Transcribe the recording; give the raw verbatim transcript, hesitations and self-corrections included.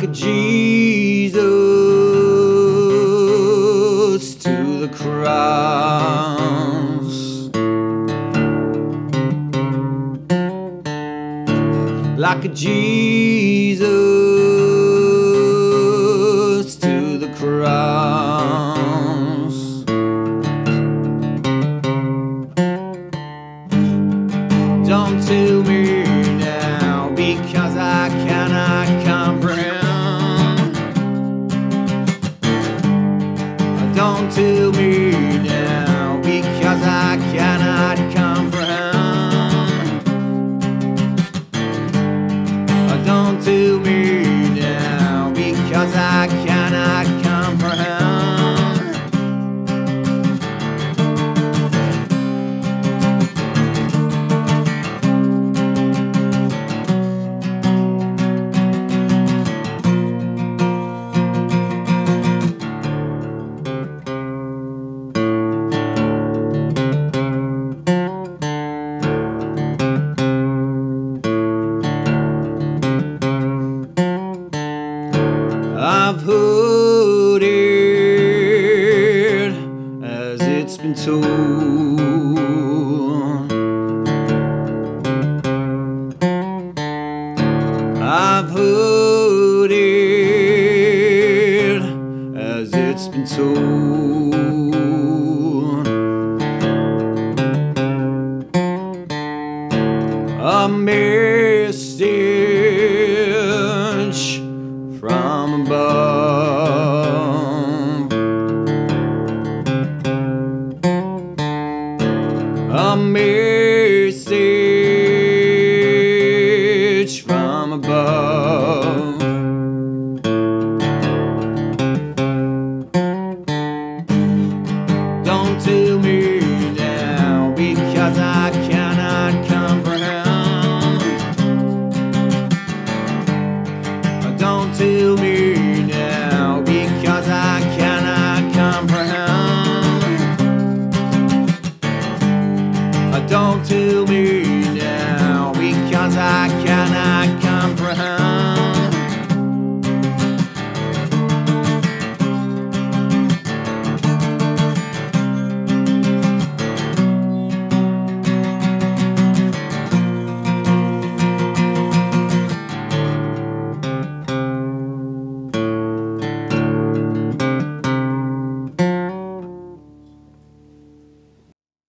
like a Jesus to the cross, like a Jesus to the cross. Don't tell me now, because I cannot comprehend. Don't tell me now, because I cannot comprehend. Don't tell me now, because I cannot comprehend. I've heard it as it's been told. I've heard it as it's been told. A message from above, a message from above. Don't tell me now, because I cannot comprehend. Don't tell me now, because I cannot comprehend. Don't tell me now, because I cannot comprehend.